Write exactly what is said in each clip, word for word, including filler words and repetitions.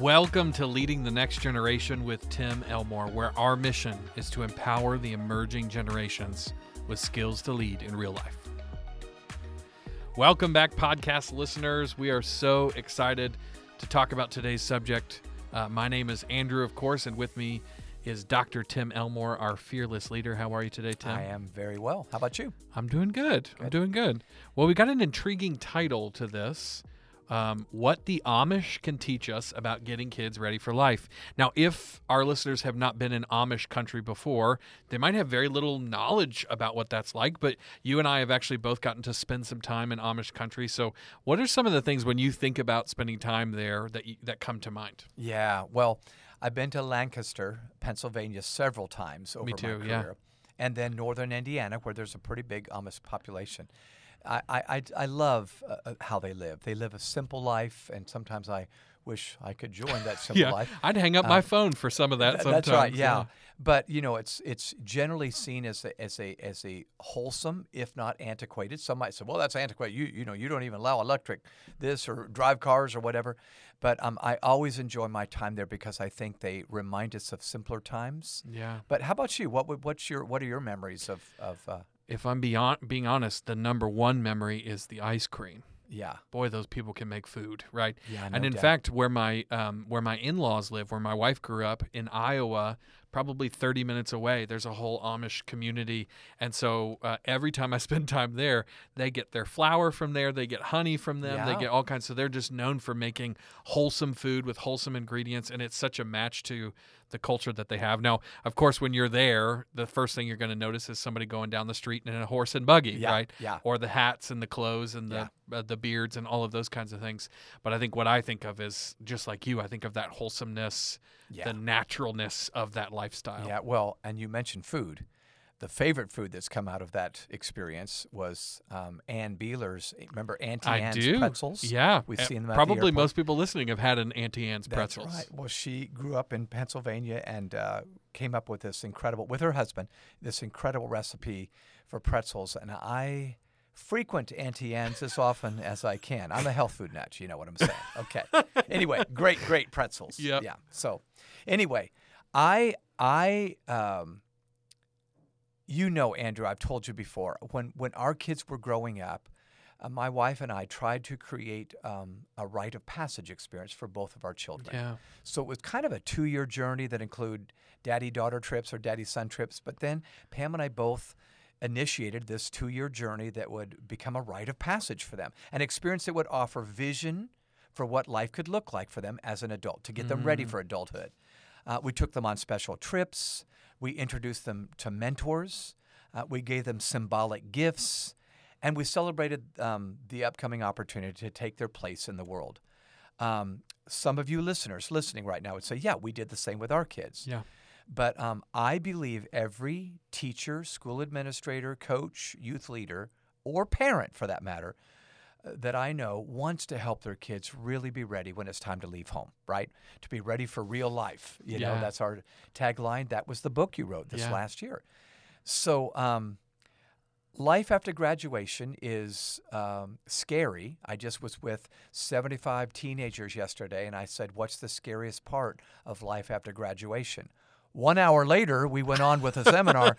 Welcome to Leading the Next Generation with Tim Elmore, where our mission is to empower the emerging generations with skills to lead in real life. Welcome back, podcast listeners. We are so excited to talk about today's subject. Uh, my name is Andrew, of course, and with me is Doctor Tim Elmore, our fearless leader. How are you today, Tim? I am very well. How about you? I'm doing good. good. I'm doing good. Well, we got an intriguing title to this. Um, what the Amish can teach us about getting kids ready for life. Now, if our listeners have not been in Amish country before, they might have very little knowledge about what that's like, but you and I have actually both gotten to spend some time in Amish country. So what are some of the things when you think about spending time there that you, that come to mind? Yeah, well, I've been to Lancaster, Pennsylvania several times over Me too, my career, yeah. and then northern Indiana, where there's a pretty big Amish population. I, I, I love uh, how they live. They live a simple life, and sometimes I wish I could join that simple yeah, life. I'd hang up um, my phone for some of that th- sometimes. That's right, yeah. yeah. But, you know, it's it's generally seen as a, as a as a wholesome, if not antiquated. Some might say, well, that's antiquated. You you know, you don't even allow electric this or drive cars or whatever. But um, I always enjoy my time there because I think they remind us of simpler times. Yeah. But how about you? What what's your what are your memories of of uh, If I'm beyond, being honest, the number one memory is the ice cream. Yeah. Boy, those people can make food, right? Yeah, no And in doubt. fact, where my um, where my in-laws live, where my wife grew up in Iowa, probably thirty minutes away, there's a whole Amish community. And so uh, every time I spend time there, they get their flour from there, they get honey from them, yeah. they get all kinds. So they're just known for making wholesome food with wholesome ingredients, and it's such a match to the culture that they have. Now, of course, when you're there, the first thing you're going to notice is somebody going down the street in a horse and buggy, yeah, right? Yeah. Or the hats and the clothes and the yeah. uh, the beards and all of those kinds of things. But I think what I think of is, just like you, I think of that wholesomeness, yeah. the naturalness of that lifestyle. Yeah, well, and you mentioned food. The favorite food that's come out of that experience was um, Ann Beeler's. Remember Auntie I Anne's do. pretzels? Yeah. We've seen them at Probably the airport. Most people listening have had an Auntie Anne's that's pretzels. Right. Well, she grew up in Pennsylvania and uh, came up with this incredible, with her husband, this incredible recipe for pretzels. And I frequent Auntie Anne's as often as I can. I'm a health food nut. You know what I'm saying. Okay. Anyway, great, great pretzels. Yep. Yeah. So anyway, I, I, um, you know, Andrew, I've told you before, when, when our kids were growing up, uh, my wife and I tried to create um, a rite of passage experience for both of our children. Yeah. So it was kind of a two-year journey that included daddy-daughter trips or daddy-son trips. But then Pam and I both initiated this two-year journey that would become a rite of passage for them, an experience that would offer vision for what life could look like for them as an adult, to get mm. them ready for adulthood. Uh, we took them on special trips. We introduced them to mentors. Uh, we gave them symbolic gifts. And we celebrated um, the upcoming opportunity to take their place in the world. Um, some of you listeners listening right now would say, yeah, we did the same with our kids. Yeah. But um, I believe every teacher, school administrator, coach, youth leader, or parent for that matter, that I know wants to help their kids really be ready when it's time to leave home, right? To be ready for real life. You yeah. know, that's our tagline. That was the book you wrote this yeah. last year. So um, life after graduation is um, scary. I just was with seventy-five teenagers yesterday, and I said, what's the scariest part of life after graduation? One hour later, we went on with a seminar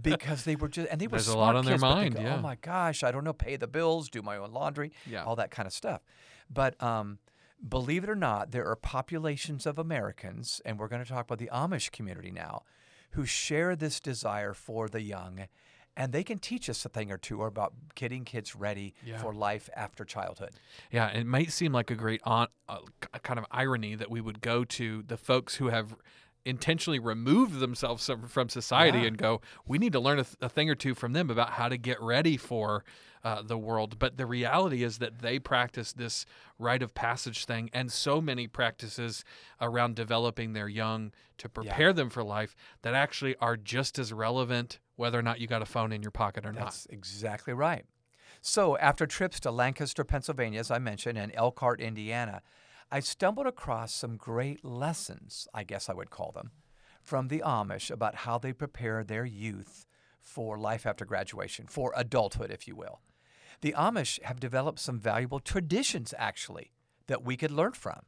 because they were just, and they were There's smart a lot on kids, their mind, go, yeah. oh my gosh, I don't know, pay the bills, do my own laundry, yeah. all that kind of stuff. But um, believe it or not, there are populations of Americans, and we're going to talk about the Amish community now, who share this desire for the young, and they can teach us a thing or two about getting kids ready yeah. for life after childhood. Yeah, it might seem like a great on, uh, kind of irony that we would go to the folks who have intentionally remove themselves from society yeah. and go, we need to learn a, th- a thing or two from them about how to get ready for uh, the world. But the reality is that they practice this rite of passage thing and so many practices around developing their young to prepare yeah. them for life that actually are just as relevant whether or not you got a phone in your pocket or That's not. That's exactly right. So after trips to Lancaster, Pennsylvania, as I mentioned, and Elkhart, Indiana, I stumbled across some great lessons, I guess I would call them, from the Amish about how they prepare their youth for life after graduation, for adulthood, if you will. The Amish have developed some valuable traditions, actually, that we could learn from.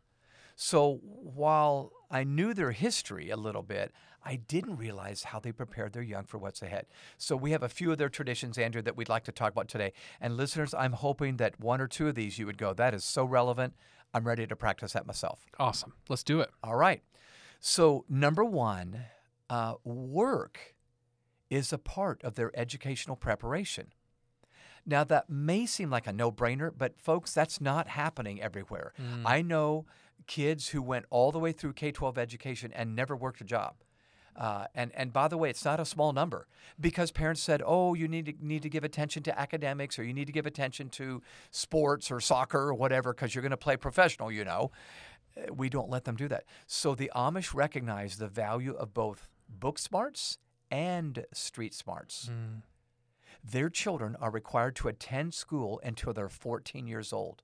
So while I knew their history a little bit, I didn't realize how they prepared their young for what's ahead. So we have a few of their traditions, Andrew, that we'd like to talk about today. And listeners, I'm hoping that one or two of these you would go, that is so relevant. I'm ready to practice that myself. Awesome. Let's do it. All right. So number one, uh, work is a part of their educational preparation. Now, that may seem like a no-brainer, but folks, that's not happening everywhere. Mm. I know kids who went all the way through K twelve education and never worked a job. Uh, and, and by the way, it's not a small number because parents said, oh, you need to, need to give attention to academics or you need to give attention to sports or soccer or whatever because you're going to play professional, you know. We don't let them do that. So the Amish recognize the value of both book smarts and street smarts. Mm. Their children are required to attend school until they're fourteen years old.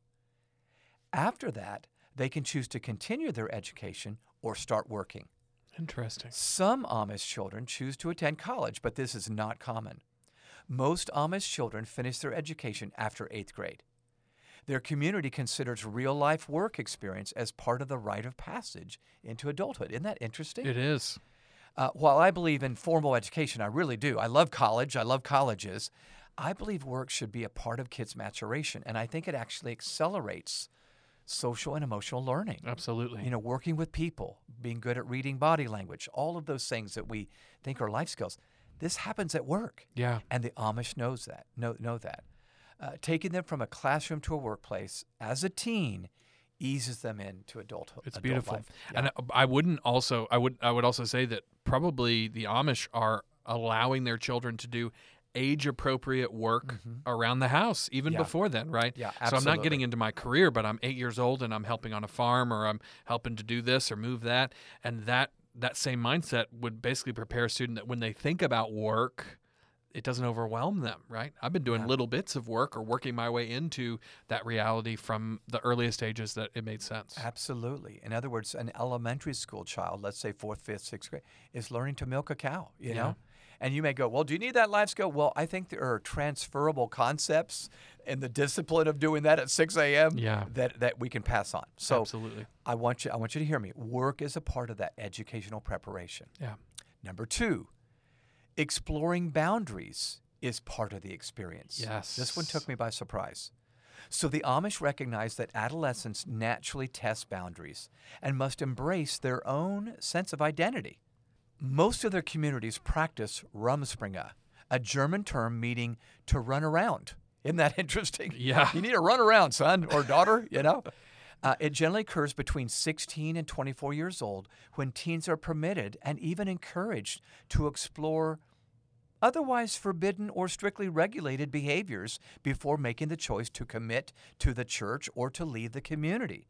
After that, they can choose to continue their education or start working. Interesting. Some Amish children choose to attend college, but this is not common. Most Amish children finish their education after eighth grade. Their community considers real-life work experience as part of the rite of passage into adulthood. Isn't that interesting? It is. Uh, while I believe in formal education, I really do. I love college. I love colleges. I believe work should be a part of kids' maturation, and I think it actually accelerates social and emotional learning. Absolutely. You know, working with people, being good at reading body language, all of those things that we think are life skills. This happens at work. Yeah. And the Amish knows that, know, know that. Uh, taking them from a classroom to a workplace as a teen eases them into adulthood. It's adult beautiful. Life. Yeah. And I wouldn't also, I would, I would also say that probably the Amish are allowing their children to do age-appropriate work mm-hmm. around the house, even yeah. before then, right? Yeah, absolutely. So I'm not getting into my career, but I'm eight years old and I'm helping on a farm or I'm helping to do this or move that. And that that same mindset would basically prepare a student that when they think about work, it doesn't overwhelm them, right? I've been doing yeah. little bits of work or working my way into that reality from the earliest ages that it made sense. Absolutely. In other words, an elementary school child, let's say fourth, fifth, sixth grade, is learning to milk a cow, you yeah. know? And you may go, well, do you need that life skill? Well, I think there are transferable concepts in the discipline of doing that at six a.m. Yeah. that, that we can pass on. So absolutely. I want you I want you to hear me. Work is a part of that educational preparation. Yeah. Number two, exploring boundaries is part of the experience. Yes. This one took me by surprise. So the Amish recognize that adolescents naturally test boundaries and must embrace their own sense of identity. Most of their communities practice Rumspringa, a German term meaning to run around. Isn't that interesting? Yeah. You need to run around, son or daughter, you know. Uh, it generally occurs between sixteen and twenty-four years old when teens are permitted and even encouraged to explore otherwise forbidden or strictly regulated behaviors before making the choice to commit to the church or to leave the community.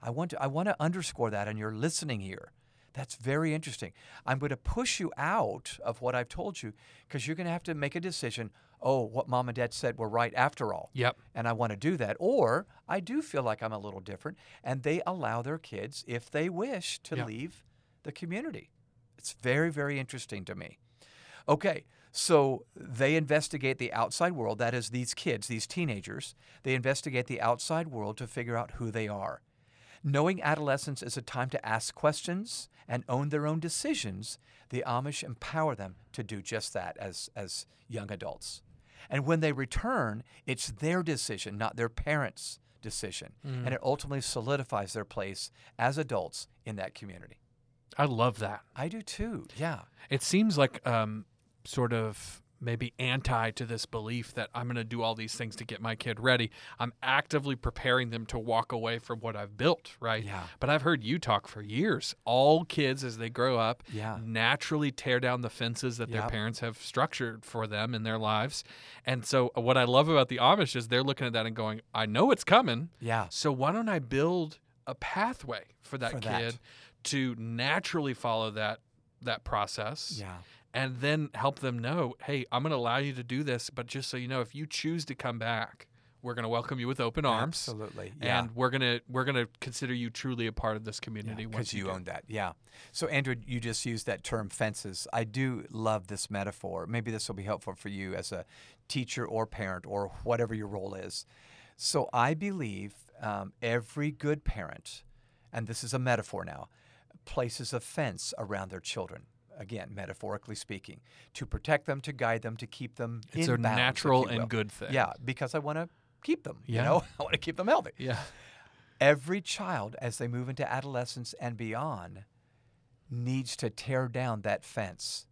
I want to, I want to underscore that, and you're listening here. That's very interesting. I'm going to push you out of what I've told you because you're going to have to make a decision. Oh, what mom and dad said were right after all. Yep. And I want to do that. Or I do feel like I'm a little different. And they allow their kids, if they wish, to yep. leave the community. It's very, very interesting to me. Okay. So they investigate the outside world. That is, these kids, these teenagers, they investigate the outside world to figure out who they are. Knowing adolescence is a time to ask questions and own their own decisions, the Amish empower them to do just that as, as young adults. And when they return, it's their decision, not their parents' decision. Mm. And it ultimately solidifies their place as adults in that community. I love that. I do too, yeah. It seems like um, sort of maybe anti to this belief that I'm going to do all these things to get my kid ready. I'm actively preparing them to walk away from what I've built, right? Yeah. But I've heard you talk for years. All kids, as they grow up, yeah. naturally tear down the fences that yep. their parents have structured for them in their lives. And so what I love about the Amish is they're looking at that and going, I know it's coming. Yeah. So why don't I build a pathway for that for kid that. to naturally follow that that process? Yeah. And then help them know, hey, I'm going to allow you to do this, but just so you know, if you choose to come back, we're going to welcome you with open arms. Absolutely. Yeah. And we're going to we're going to consider you truly a part of this community. Because yeah, you, you own that. Yeah. So, Andrew, you just used that term fences. I do love this metaphor. Maybe this will be helpful for you as a teacher or parent or whatever your role is. So I believe um, every good parent and this is a metaphor now, places a fence around their children, again, metaphorically speaking, to protect them, to guide them, to keep them in balance. It's a natural and good thing. Yeah, because I want to keep them, yeah. you know? I want to keep them healthy. Yeah. Every child, as they move into adolescence and beyond, needs to tear down that fence.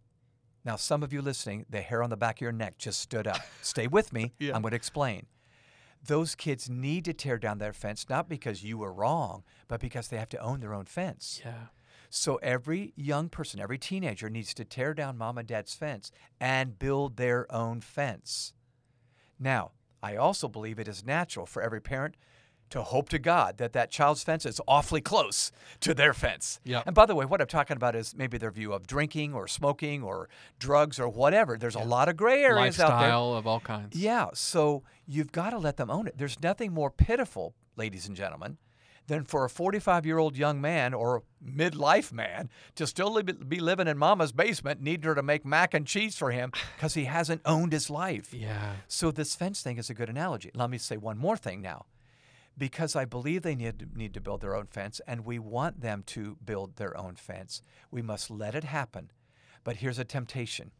Now, some of you listening, the hair on the back of your neck just stood up. Stay with me. Yeah. I'm going to explain. Those kids need to tear down their fence, not because you were wrong, but because they have to own their own fence. Yeah. So every young person, every teenager needs to tear down mom and dad's fence and build their own fence. Now, I also believe it is natural for every parent to hope to God that that child's fence is awfully close to their fence. Yep. And by the way, what I'm talking about is maybe their view of drinking or smoking or drugs or whatever. There's yeah. a lot of gray areas Lifestyle out there. Lifestyle of all kinds. Yeah, so you've got to let them own it. There's nothing more pitiful, ladies and gentlemen, than for a forty-five-year-old young man or midlife man to still li- be living in mama's basement, needing her to make mac and cheese for him because he hasn't owned his life. Yeah. So this fence thing is a good analogy. Let me say one more thing now, because I believe they need to, need to build their own fence, and we want them to build their own fence. We must let it happen. But here's a temptation.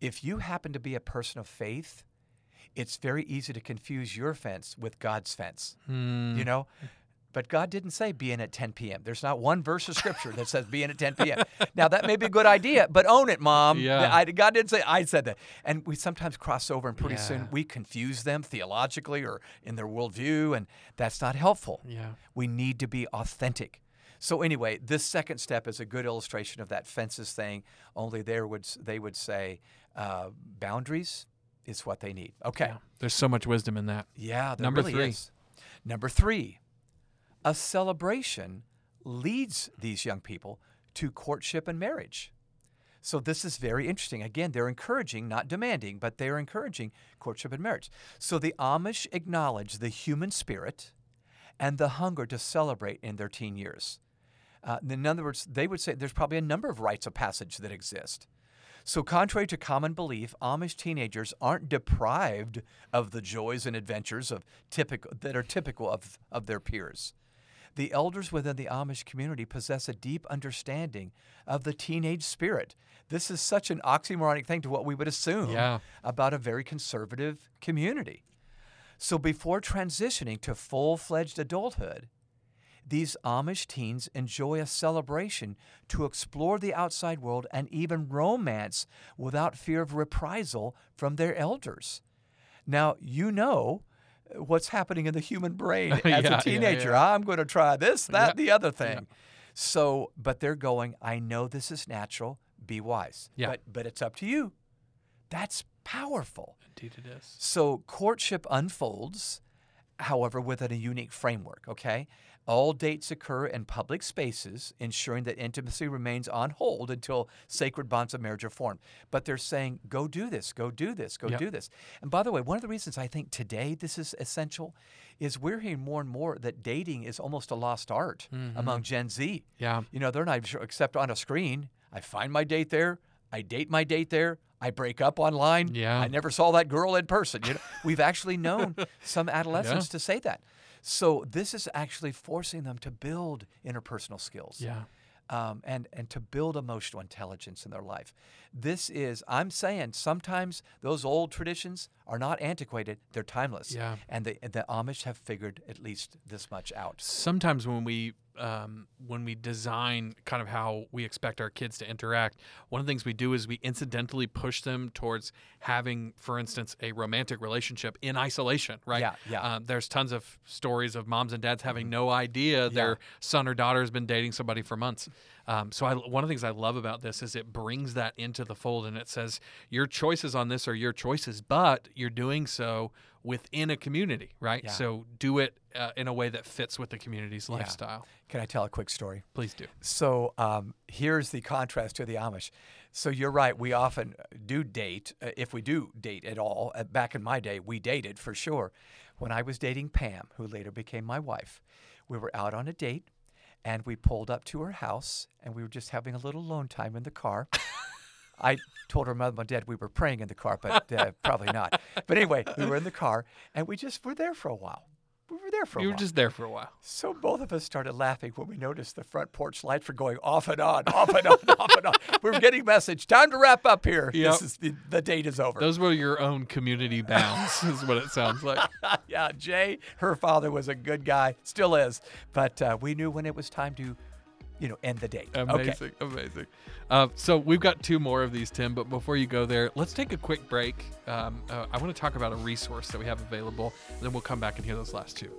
If you happen to be a person of faith, it's very easy to confuse your fence with God's fence, hmm. you know? But God didn't say be in at ten p.m. There's not one verse of Scripture that says be in at ten p.m. Now, that may be a good idea, but own it, Mom. Yeah. I, God didn't say, I said that. And we sometimes cross over, and pretty yeah. soon we confuse them theologically or in their worldview, and that's not helpful. Yeah. We need to be authentic. So anyway, this second step is a good illustration of that fences thing, only there would they would say uh, boundaries is what they need. Okay. Yeah. There's so much wisdom in that. Yeah, there Number really three. is. Number three. A celebration leads these young people to courtship and marriage. So this is very interesting. Again, they're encouraging, not demanding, but they're encouraging courtship and marriage. So the Amish acknowledge the human spirit and the hunger to celebrate in their teen years. Uh, in other words, they would say there's probably a number of rites of passage that exist. So contrary to common belief, Amish teenagers aren't deprived of the joys and adventures of typical that are typical of, of their peers. The elders within the Amish community possess a deep understanding of the teenage spirit. This is such an oxymoronic thing to what we would assume yeah. about a very conservative community. So before transitioning to full-fledged adulthood, these Amish teens enjoy a celebration to explore the outside world and even romance without fear of reprisal from their elders. Now, you know what's happening in the human brain as yeah, a teenager. Yeah, yeah. I'm going to try this, that, yeah. the other thing. Yeah. So, but they're going, I know this is natural, be wise. Yeah. But, but it's up to you. That's powerful. Indeed it is. So courtship unfolds, however, within a unique framework, okay? All dates occur in public spaces, ensuring that intimacy remains on hold until sacred bonds of marriage are formed. But they're saying, go do this, go do this, go yep. do this. And by the way, one of the reasons I think today this is essential is we're hearing more and more that dating is almost a lost art mm-hmm. among Gen Z. Yeah. You know, they're not sure, except on a screen. I find my date there. I date my date there. I break up online. Yeah. I never saw that girl in person. You know, we've actually known some adolescents yeah. to say that. So this is actually forcing them to build interpersonal skills yeah. um, and, and to build emotional intelligence in their life. This is, I'm saying, sometimes those old traditions are not antiquated. They're timeless. Yeah. And the, the Amish have figured at least this much out. Sometimes when we um, when we design kind of how we expect our kids to interact, one of the things we do is we incidentally push them towards having, for instance, a romantic relationship in isolation, right? Yeah, yeah. Um, there's tons of stories of moms and dads having no idea yeah. their son or daughter has been dating somebody for months. Um, so I, one of the things I love about this is it brings that into the fold, and it says your choices on this are your choices, but you're doing so within a community, right? Yeah. So do it uh, in a way that fits with the community's yeah. lifestyle. Can I tell a quick story? Please do. So um, here's the contrast to the Amish. So you're right. We often do date, uh, if we do date at all. Uh, back in my day, we dated for sure. When I was dating Pam, who later became my wife, we were out on a date, and we pulled up to her house, and we were just having a little alone time in the car. I told her mother and dad we were praying in the car, but uh, probably not. But anyway, we were in the car, and we just were there for a while. We were there. there for a while. You were just there for a while. So both of us started laughing when we noticed the front porch lights were going off and on, off and on, off and on. We were getting message. Time to wrap up here. Yep. This is the, the date is over. Those were your own community bounds is what it sounds like. Yeah, Jay, her father was a good guy, still is. But uh, we knew when it was time to, you know, end the date. Amazing, okay. amazing. Uh, so we've got two more of these, Tim, but before you go there, let's take a quick break. Um, uh, I want to talk about a resource that we have available, and then we'll come back and hear those last two.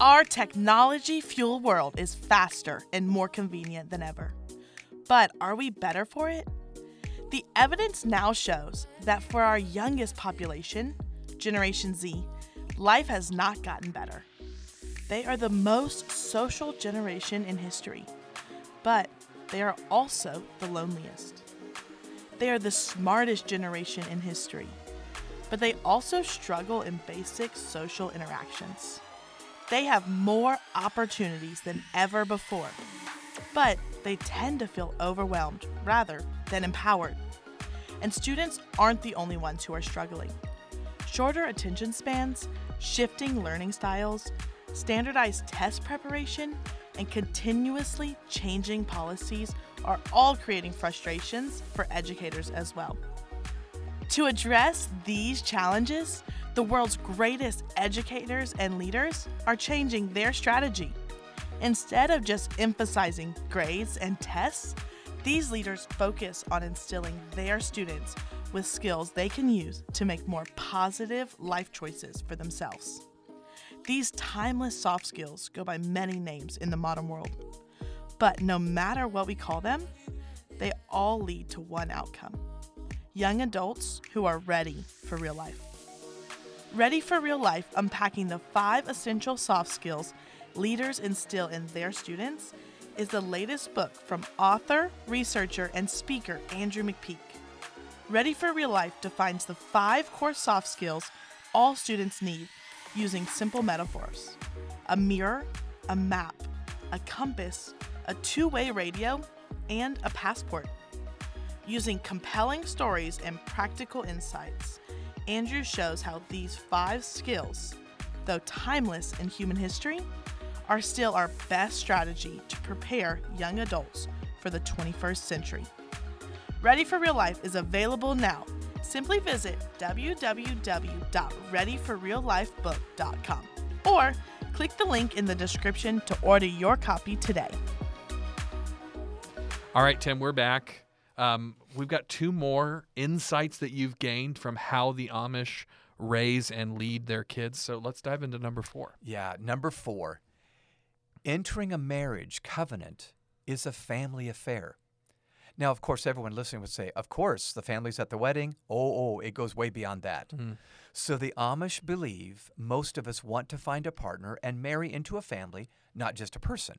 Our technology-fueled world is faster and more convenient than ever. But are we better for it? The evidence now shows that for our youngest population, Generation Z, life has not gotten better. They are the most social generation in history, but they are also the loneliest. They are the smartest generation in history, but they also struggle in basic social interactions. They have more opportunities than ever before, but they tend to feel overwhelmed rather than empowered. And students aren't the only ones who are struggling. Shorter attention spans, shifting learning styles, standardized test preparation, and continuously changing policies are all creating frustrations for educators as well. To address these challenges, the world's greatest educators and leaders are changing their strategy. Instead of just emphasizing grades and tests, these leaders focus on instilling their students with skills they can use to make more positive life choices for themselves. These timeless soft skills go by many names in the modern world, but no matter what we call them, they all lead to one outcome: young adults who are ready for real life. Ready for Real Life, unpacking the five essential soft skills leaders instill in their students, is the latest book from author, researcher, and speaker Andrew McPeak. Ready for Real Life defines the five core soft skills all students need using simple metaphors: a mirror, a map, a compass, a two-way radio, and a passport. Using compelling stories and practical insights, Andrew shows how these five skills, though timeless in human history, are still our best strategy to prepare young adults for the twenty-first century. Ready for Real Life is available now. Simply visit w w w dot ready for real life book dot com or click the link in the description to order your copy today. All right, Tim, we're back. Um, we've got two more insights that you've gained from how the Amish raise and lead their kids. So let's dive into number four. Yeah, number four. Entering a marriage covenant is a family affair. Now, of course, everyone listening would say, of course, the family's at the wedding. Oh, oh, it goes way beyond that. Mm-hmm. So the Amish believe most of us want to find a partner and marry into a family, not just a person.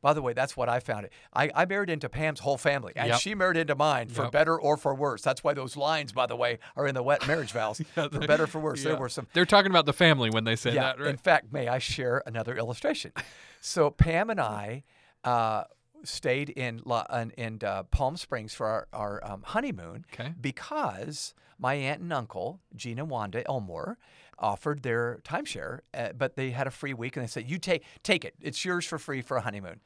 By the way, that's what I found. I, I married into Pam's whole family, and yep. she married into mine, for yep. better or for worse. That's why those lines, by the way, are in the wet marriage vows, yeah, for better or for worse. Yeah. There were some. They're talking about the family when they say yeah, that, right? In fact, may I share another illustration? So Pam and I uh, stayed in La, in, in uh, Palm Springs for our, our um, honeymoon okay. because my aunt and uncle, Gina and Wanda Elmore, offered their timeshare, uh, but they had a free week, and they said, you take take it. It's yours for free for a honeymoon.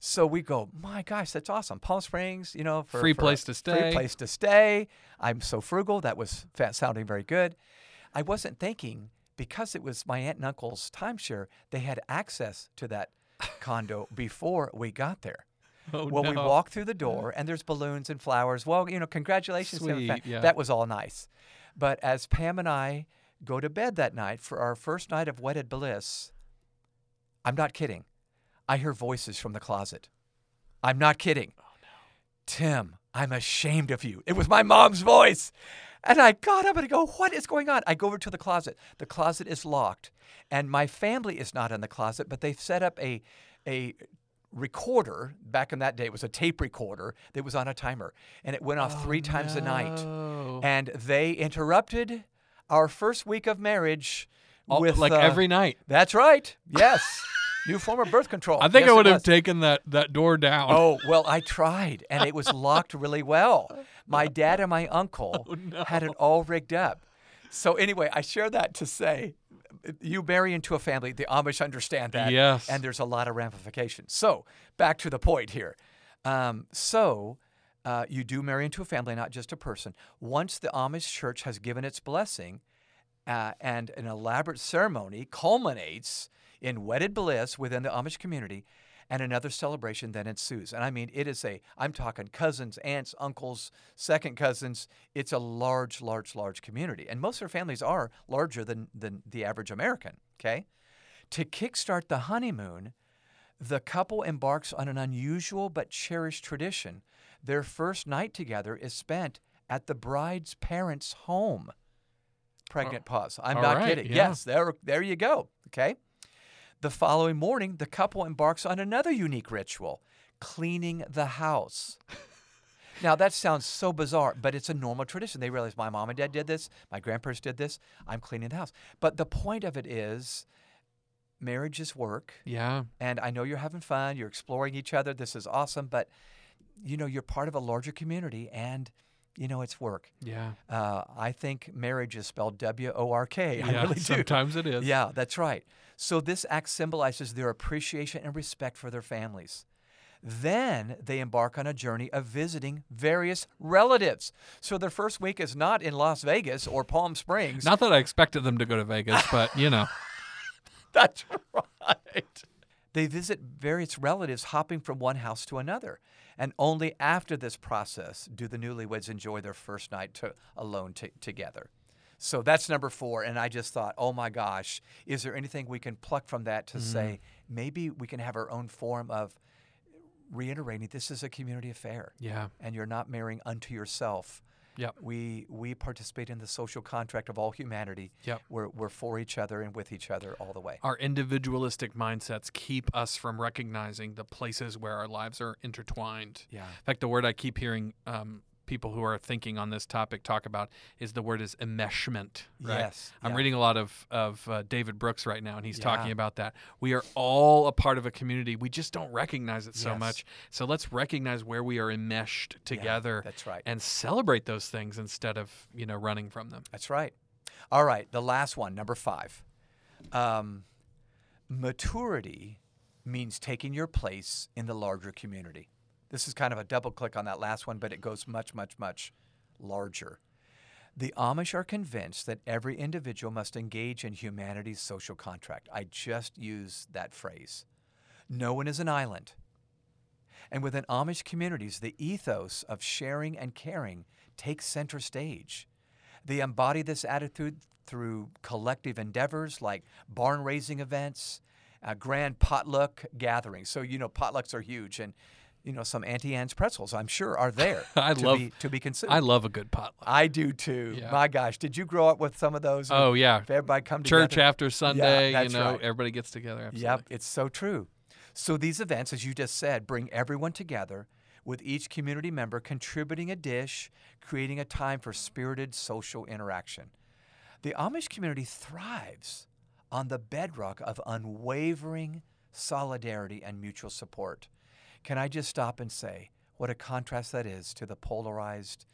So we go, my gosh, that's awesome. Palm Springs, you know. For, free for place a, to stay. Free place to stay. I'm so frugal. That was fat, sounding very good. I wasn't thinking, because it was my aunt and uncle's timeshare, they had access to that condo before we got there. Oh, well, no. We walk through the door, and there's balloons and flowers. Well, you know, congratulations. Sweet, yeah. That was all nice. But as Pam and I go to bed that night for our first night of wedded bliss, I'm not kidding. I hear voices from the closet. I'm not kidding. Oh, no. Tim, I'm ashamed of you. It was my mom's voice. And I got up and I go, what is going on? I go over to the closet. The closet is locked. And my family is not in the closet, but they've set up a a... recorder. Back in that day, it was a tape recorder that was on a timer, and it went off oh, three times no. a night. And they interrupted our first week of marriage All, with like uh, every night. That's right. Yes. New form of birth control. I think yes, I would have taken that, that door down. Oh, well, I tried, and it was locked really well. My dad and my uncle oh, no. had it all rigged up. So anyway, I share that to say you marry into a family, the Amish understand that. Yes. And there's a lot of ramifications. So back to the point here. Um, so uh, you do marry into a family, not just a person. Once the Amish church has given its blessing, uh, and an elaborate ceremony culminates in wedded bliss within the Amish community, and another celebration then ensues. And I mean, it is a, I'm talking cousins, aunts, uncles, second cousins. It's a large, large, large community. And most of their families are larger than, than the average American, okay? To kickstart the honeymoon, the couple embarks on an unusual but cherished tradition. Their first night together is spent at the bride's parents' home. Pregnant oh, pause. I'm not right, kidding. Yeah. Yes, there, there you go, okay? The following morning, the couple embarks on another unique ritual, cleaning the house. Now, that sounds so bizarre, but it's a normal tradition. They realize my mom and dad did this, my grandparents did this, I'm cleaning the house. But the point of it is marriage is work. Yeah. And I know you're having fun, you're exploring each other, this is awesome, but, you know, you're part of a larger community and... You know, it's work. Yeah. Uh, I think marriage is spelled W O R K. I yeah, really do. Sometimes it is. Yeah, that's right. So this act symbolizes their appreciation and respect for their families. Then they embark on a journey of visiting various relatives. So their first week is not in Las Vegas or Palm Springs. Not that I expected them to go to Vegas, but, you know. That's right. They visit various relatives, hopping from one house to another. And only after this process do the newlyweds enjoy their first night to, alone t- together. So that's number four. And I just thought, oh, my gosh, is there anything we can pluck from that to mm-hmm. say maybe we can have our own form of reiterating this is a community affair. Yeah. And you're not marrying unto yourself. Yep. We we participate in the social contract of all humanity. Yep. We're, we're for each other and with each other all the way. Our individualistic mindsets keep us from recognizing the places where our lives are intertwined. Yeah. In fact, the word I keep hearing um, people who are thinking on this topic talk about is the word is enmeshment. Right? Yes. I'm yeah. reading a lot of, of uh, David Brooks right now, and he's yeah. talking about that. We are all a part of a community. We just don't recognize it yes. so much. So let's recognize where we are enmeshed together. Yeah, that's right. And celebrate those things instead of, you know, running from them. That's right. All right. The last one, number five. Um, maturity means taking your place in the larger community. This is kind of a double click on that last one, but it goes much, much, much larger. The Amish are convinced that every individual must engage in humanity's social contract. I just used that phrase. No one is an island. And within Amish communities, the ethos of sharing and caring takes center stage. They embody this attitude through collective endeavors like barn raising events, uh, grand potluck gatherings. So, you know, potlucks are huge, and you know, some Auntie Anne's pretzels, I'm sure, are there I to, love, be, to be consumed. I love a good potluck. I do, too. Yeah. My gosh. Did you grow up with some of those? Oh, yeah. Everybody come together. Church after Sunday, yeah, you know, right. everybody gets together. Absolutely. Yep, it's so true. So these events, as you just said, bring everyone together, with each community member contributing a dish, creating a time for spirited social interaction. The Amish community thrives on the bedrock of unwavering solidarity and mutual support. Can I just stop and say what a contrast that is to the polarized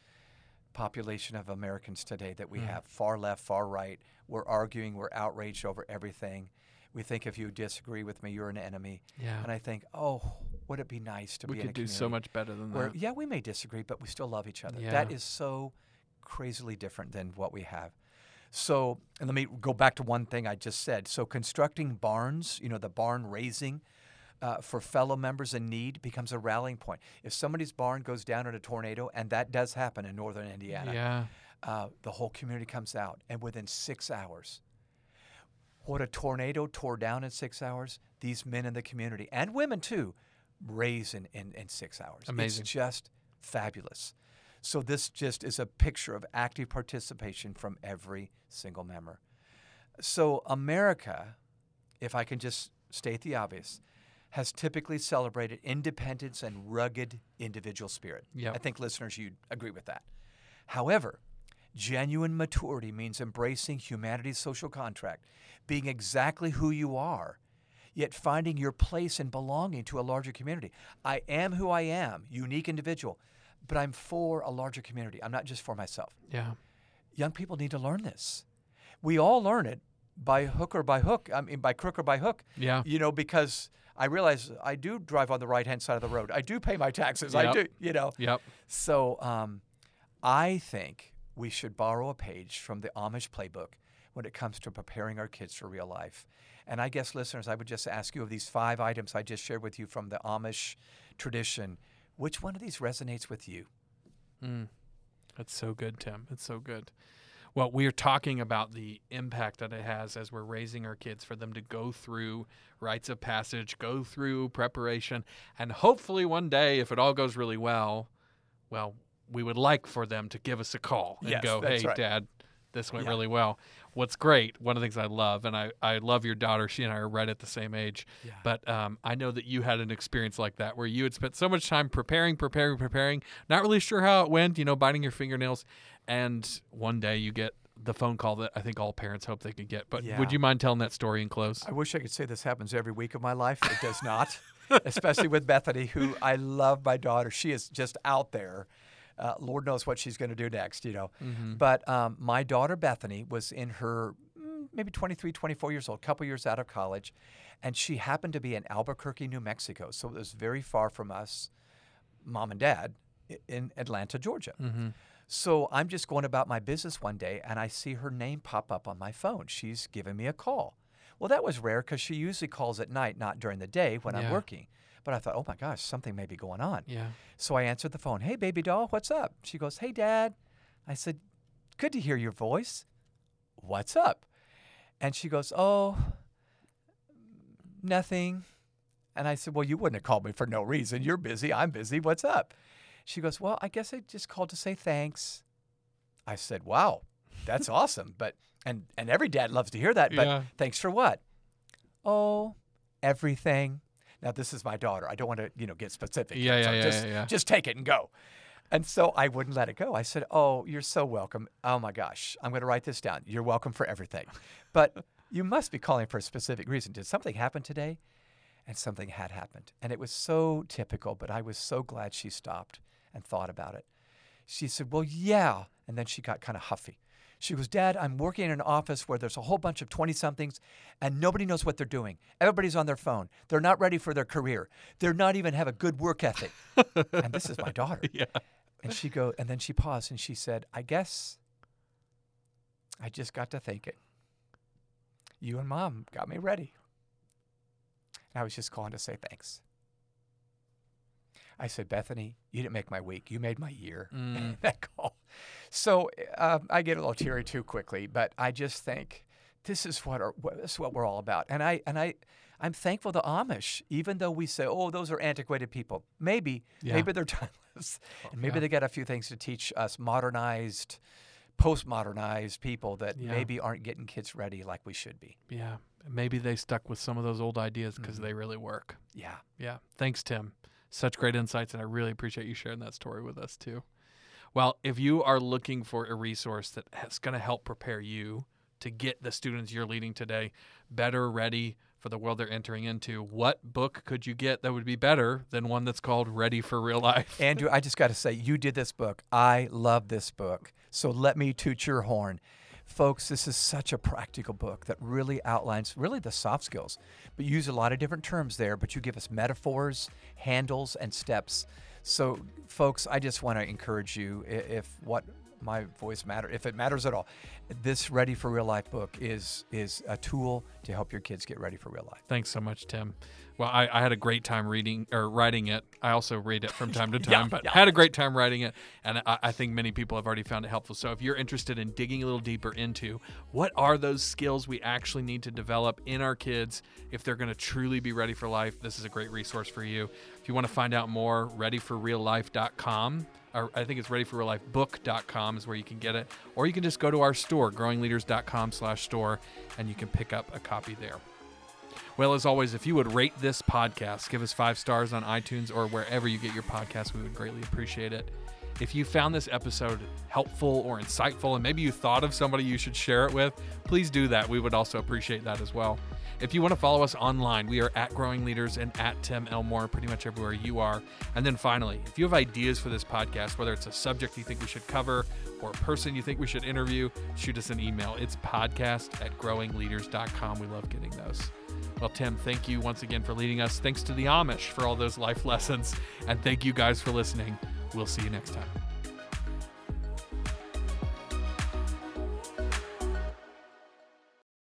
population of Americans today that we mm. have, far left, far right. We're arguing, we're outraged over everything. We think if you disagree with me, you're an enemy. Yeah. And I think, oh, would it be nice to we be in a community. We could do so much better than where, that. Yeah, we may disagree, but we still love each other. Yeah. That is so crazily different than what we have. So, and let me go back to one thing I just said. So constructing barns, you know, the barn raising, Uh, for fellow members in need becomes a rallying point. If somebody's barn goes down in a tornado, and that does happen in northern Indiana, yeah. uh, the whole community comes out. And within six hours, what a tornado tore down in six hours, these men in the community, and women too, raise in, in, in six hours. Amazing. It's just fabulous. So this just is a picture of active participation from every single member. So America, if I can just state the obvious, has typically celebrated independence and rugged individual spirit. Yep. I think, listeners, you'd agree with that. However, genuine maturity means embracing humanity's social contract, being exactly who you are, yet finding your place and belonging to a larger community. I am who I am, unique individual, but I'm for a larger community. I'm not just for myself. Yeah. Young people need to learn this. We all learn it, by hook or by hook. I mean, by crook or by hook. Yeah. You know, because I realize I do drive on the right-hand side of the road. I do pay my taxes. Yep. I do, you know. Yep. So um, I think we should borrow a page from the Amish playbook when it comes to preparing our kids for real life. And I guess, listeners, I would just ask you, of these five items I just shared with you from the Amish tradition, which one of these resonates with you? Mm. That's so good, Tim. That's so good. Well, we are talking about the impact that it has as we're raising our kids, for them to go through rites of passage, go through preparation, and hopefully one day, if it all goes really well, well, we would like for them to give us a call and yes, go, hey, right. Dad, this went yeah. really well. What's great, one of the things I love, and I, I love your daughter. She and I are right at the same age. Yeah. But um, I know that you had an experience like that where you had spent so much time preparing, preparing, preparing, not really sure how it went, you know, biting your fingernails. And one day you get the phone call that I think all parents hope they could get. But yeah. would you mind telling that story in close? I wish I could say this happens every week of my life. It does not, especially with Bethany, who I love, my daughter. She is just out there. Uh, Lord knows what she's going to do next, you know. Mm-hmm. But um, my daughter, Bethany, was in her maybe twenty-three, twenty-four years old, a couple years out of college. And she happened to be in Albuquerque, New Mexico. So it was very far from us, mom and dad, in Atlanta, Georgia. Mm-hmm. So I'm just going about my business one day, and I see her name pop up on my phone. She's giving me a call. Well, that was rare because she usually calls at night, not during the day when yeah. I'm working. But I thought, oh, my gosh, something may be going on. Yeah. So I answered the phone. Hey, baby doll, what's up? She goes, hey, Dad. I said, good to hear your voice. What's up? And she goes, oh, nothing. And I said, well, you wouldn't have called me for no reason. You're busy. I'm busy. What's up? She goes, well, I guess I just called to say thanks. I said, wow, that's awesome. But and, and every dad loves to hear that. But yeah. thanks for what? Oh, everything. Now, this is my daughter. I don't want to, you know, get specific. Yeah, yeah, so yeah, just, yeah, yeah. Just take it and go. And so I wouldn't let it go. I said, oh, you're so welcome. Oh, my gosh. I'm going to write this down. You're welcome for everything. But you must be calling for a specific reason. Did something happen today? And something had happened. And it was so typical, but I was so glad she stopped and thought about it. She said, well, yeah. And then she got kind of huffy. She goes, Dad, I'm working in an office where there's a whole bunch of twenty-somethings, and nobody knows what they're doing. Everybody's on their phone. They're not ready for their career. They're not even have a good work ethic. And this is my daughter. Yeah. And she go, and then she paused, and she said, I guess I just got to thinking. You and Mom got me ready. And I was just calling to say thanks. I said, Bethany, you didn't make my week. You made my year. Mm. That call. So uh, I get a little teary too quickly, but I just think this is what our, this is what we're all about. And I and I, I'm thankful to Amish, even though we say, oh, those are antiquated people. Maybe, yeah. maybe they're timeless, oh, and maybe yeah. they got a few things to teach us modernized, postmodernized people that yeah. maybe aren't getting kids ready like we should be. Yeah, maybe they stuck with some of those old ideas because mm-hmm. they really work. Yeah, yeah. Thanks, Tim. Such great insights, and I really appreciate you sharing that story with us too. Well, if you are looking for a resource that's going to help prepare you to get the students you're leading today better ready for the world they're entering into, what book could you get that would be better than one that's called Ready for Real Life? Andrew, I just got to say, you did this book. I love this book. So let me toot your horn. Folks, this is such a practical book that really outlines really the soft skills, but you use a lot of different terms there, but you give us metaphors, handles, and steps. So, folks, I just want to encourage you, if what my voice matters, if it matters at all, this Ready for Real Life book is is a tool to help your kids get ready for real life. Thanks so much, Tim. Well, I, I had a great time reading or writing it. I also read it from time to time, yeah, but yeah. had a great time writing it. And I, I think many people have already found it helpful. So if you're interested in digging a little deeper into what are those skills we actually need to develop in our kids if they're going to truly be ready for life, this is a great resource for you. If you want to find out more, ready for real life dot com. Or I think it's ready for real life book dot com is where you can get it. Or you can just go to our store, growing leaders dot com slash store, and you can pick up a copy there. Well, as always, if you would rate this podcast, give us five stars on iTunes or wherever you get your podcasts, we would greatly appreciate it. If you found this episode helpful or insightful, and maybe you thought of somebody you should share it with, please do that. We would also appreciate that as well. If you want to follow us online, we are at Growing Leaders and at Tim Elmore, pretty much everywhere you are. And then finally, if you have ideas for this podcast, whether it's a subject you think we should cover or a person you think we should interview, shoot us an email. It's podcast at growing leaders dot com. We love getting those. Well, Tim, thank you once again for leading us. Thanks to the Amish for all those life lessons. And thank you guys for listening. We'll see you next time.